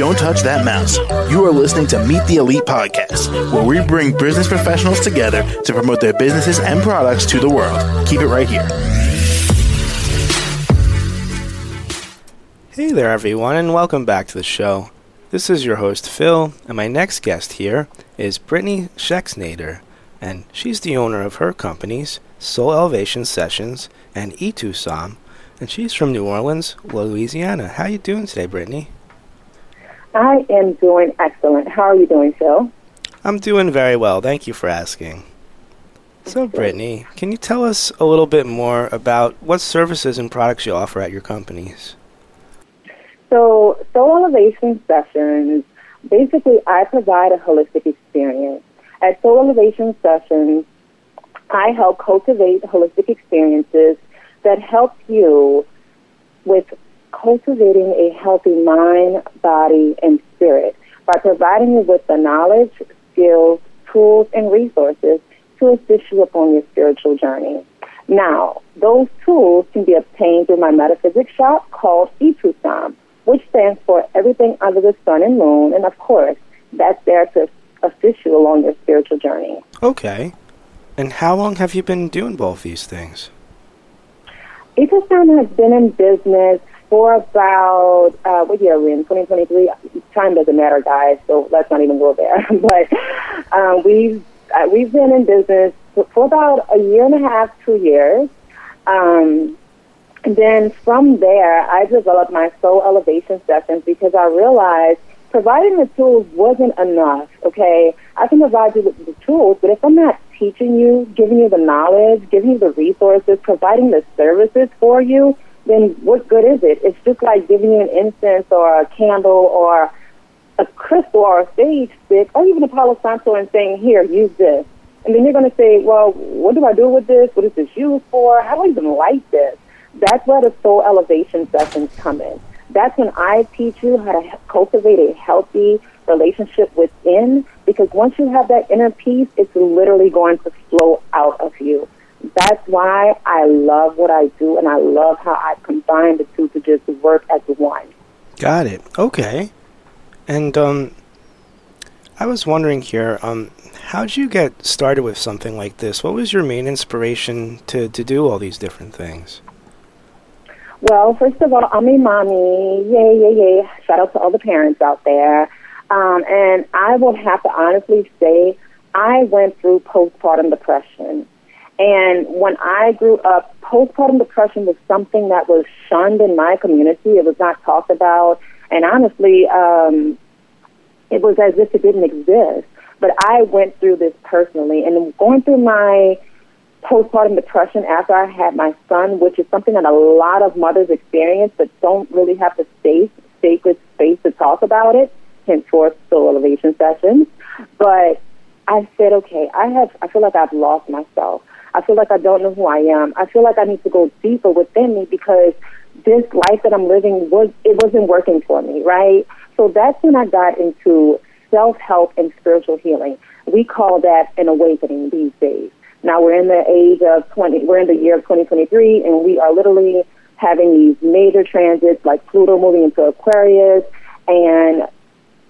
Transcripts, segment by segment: Don't touch that mouse. You are listening to Meet the Elite Podcast, where we bring business professionals together to promote their businesses and products to the world. Keep it right here. Hey there, everyone, and welcome back to the show. This is your host, Phil, and my next guest here is Brittany Schexnayder, and she's the owner of her companies, Soul Elevation Sessions and E2SOM, and she's from New Orleans, Louisiana. How are you doing today, Brittany? I am doing excellent. How are you doing, Phil? I'm doing very well. Thank you for asking. So, Brittany, can you tell us a little bit more about what services and products you offer at your companies? So, Soul Elevation Sessions, basically I provide a holistic experience. At Soul Elevation Sessions, I help cultivate holistic experiences that help you with cultivating a healthy mind, body, and spirit by providing you with the knowledge, skills, tools, and resources to assist you upon your spiritual journey. Now, those tools can be obtained through my metaphysics shop called E2SOM, which stands for Everything Under the Sun and Moon, and of course, that's there to assist you along your spiritual journey. Okay. And how long have you been doing both these things? E2SOM has been in business for about, what year are we in, 2023? Time doesn't matter, guys, so let's not even go there. But we've been in business for about a year and a half, 2 years. And then from there, I developed my Soul Elevation Sessions because I realized providing the tools wasn't enough, okay? I can provide you with the tools, but if I'm not teaching you, giving you the knowledge, giving you the resources, providing the services for you, then what good is it? It's just like giving you an incense or a candle or a crystal or a sage stick or even a Palo Santo and saying, here, use this. And then you're going to say, well, what do I do with this? What is this used for? How do I even light this? That's where the Soul Elevation Sessions come in. That's when I teach you how to cultivate a healthy relationship within, because once you have that inner peace, it's literally going to flow out of you. That's why I love what I do, and I love how I combine the two to just work as one. Got it. Okay. And I was wondering here, how did you get started with something like this? What was your main inspiration to do all these different things? Well, first of all, I'm a mommy. Yay, yay, yay. Shout out to all the parents out there. And I will have to honestly say I went through postpartum depression. And when I grew up, postpartum depression was something that was shunned in my community. It was not talked about. And honestly, it was as if it didn't exist. But I went through this personally. And going through my postpartum depression after I had my son, which is something that a lot of mothers experience but don't really have the safe, sacred space to talk about it, henceforth Soul Elevation Sessions. But I said, okay, I feel like I've lost myself. I feel like I don't know who I am. I feel like I need to go deeper within me because this life that I'm living, it wasn't working for me, right? So that's when I got into self-help and spiritual healing. We call that an awakening these days. Now we're in the year of 2023, and we are literally having these major transits like Pluto moving into Aquarius, and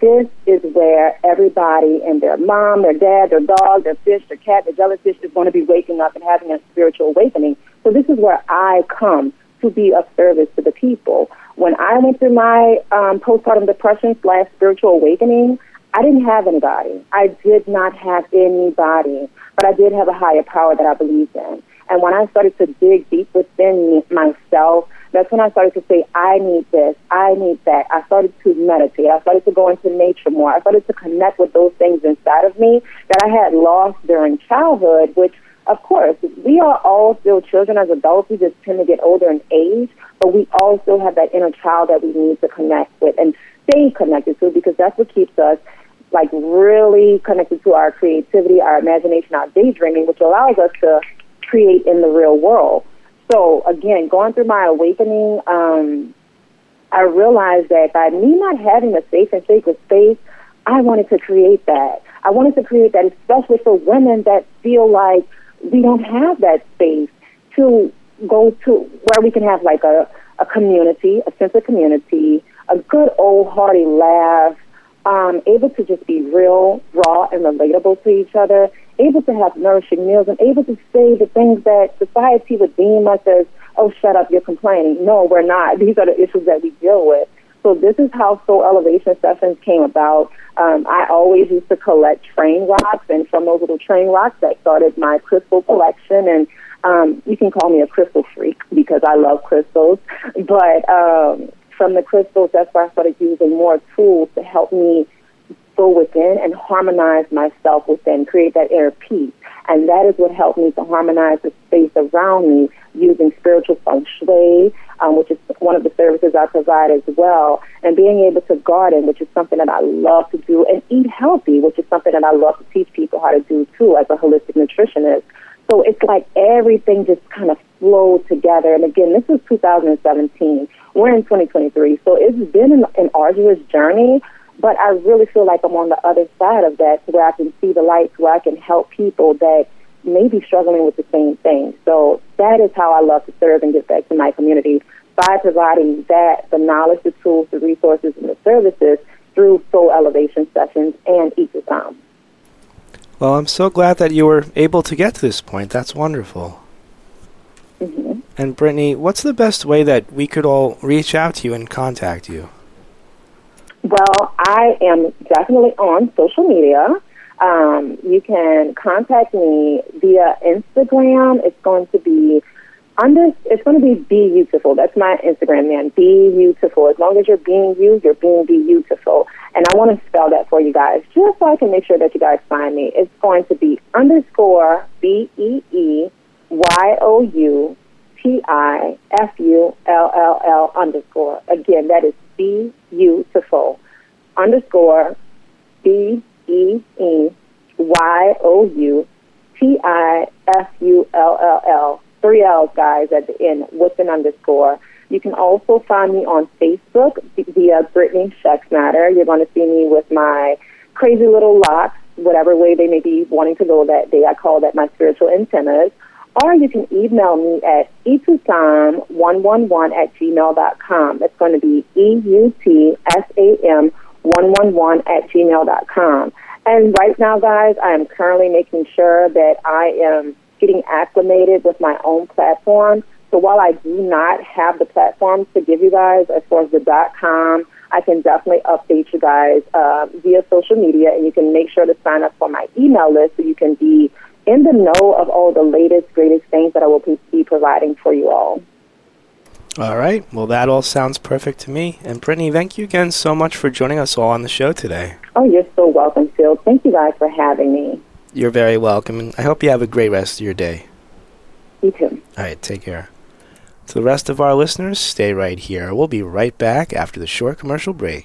this is where everybody and their mom, their dad, their dog, their fish, their cat, their jellyfish is going to be waking up and having a spiritual awakening. So this is where I come to be of service to the people. When I went through my postpartum depression / spiritual awakening, I didn't have anybody. I did not have anybody, but I did have a higher power that I believed in. And when I started to dig deep within myself, that's when I started to say, I need this, I need that. I started to meditate. I started to go into nature more. I started to connect with those things inside of me that I had lost during childhood, which, of course, we are all still children as adults. We just tend to get older in age, but we all still have that inner child that we need to connect with and stay connected to, because that's what keeps us like really connected to our creativity, our imagination, our daydreaming, which allows us to create in the real world. So, again, going through my awakening, I realized that by me not having a safe and sacred space, I wanted to create that. I wanted to create that especially for women that feel like we don't have that space to go to where we can have like a a community, a sense of community, a good old hearty laugh, able to just be real, raw, and relatable to each other, able to have nourishing meals, and able to say the things that society would deem us as, oh, shut up, you're complaining. No, we're not. These are the issues that we deal with. So this is how Soul Elevation Sessions came about. I always used to collect train rocks, and from those little train rocks that started my crystal collection. And you can call me a crystal freak because I love crystals. But from the crystals, that's where I started using more tools to help me go within and harmonize myself within, create that inner peace. And that is what helped me to harmonize the space around me using spiritual feng shui, which is one of the services I provide as well, and being able to garden, which is something that I love to do, and eat healthy, which is something that I love to teach people how to do, too, as a holistic nutritionist. So it's like everything just kind of flowed together. And, again, this was 2017. We're in 2023. So it's been an arduous journey, but I really feel like I'm on the other side of that, where I can see the light, where I can help people that may be struggling with the same thing. So that is how I love to serve and give back to my community, by providing that, the knowledge, the tools, the resources, and the services through Soul Elevation Sessions and E2SOM. Well, I'm so glad that you were able to get to this point. That's wonderful. Mm-hmm. And Brittany, what's the best way that we could all reach out to you and contact you? Well, I am definitely on social media. You can contact me via Instagram. It's going to be BeYoutiful. That's my Instagram, man. BeYoutiful. As long as you're being you, you're being BeYoutiful. And I want to spell that for you guys, just so I can make sure that you guys find me. It's going to be underscore BeYoutiful underscore. Again, that is BeYoutiful underscore BeYoutiful. 3 L's, guys, at the end with an underscore. You can also find me on Facebook via Brittany Schexnayder. You're going to see me with my crazy little locks, whatever way they may be wanting to go that day. I call that my spiritual antennas. Or you can email me at etrusam111@gmail.com. That's going to be EUTSAM111@gmail.com. And right now, guys, I am currently making sure that I am getting acclimated with my own platform. So while I do not have the platforms to give you guys as far as the .com, I can definitely update you guys via social media, and you can make sure to sign up for my email list so you can be in the know of all the latest, greatest things that I will be providing for you all. All right. Well, that all sounds perfect to me. And Brittany, thank you again so much for joining us all on the show today. Oh, you're so welcome, Phil. Thank you guys for having me. You're very welcome, and I hope you have a great rest of your day. You too. All right, take care. To the rest of our listeners, stay right here. We'll be right back after the short commercial break.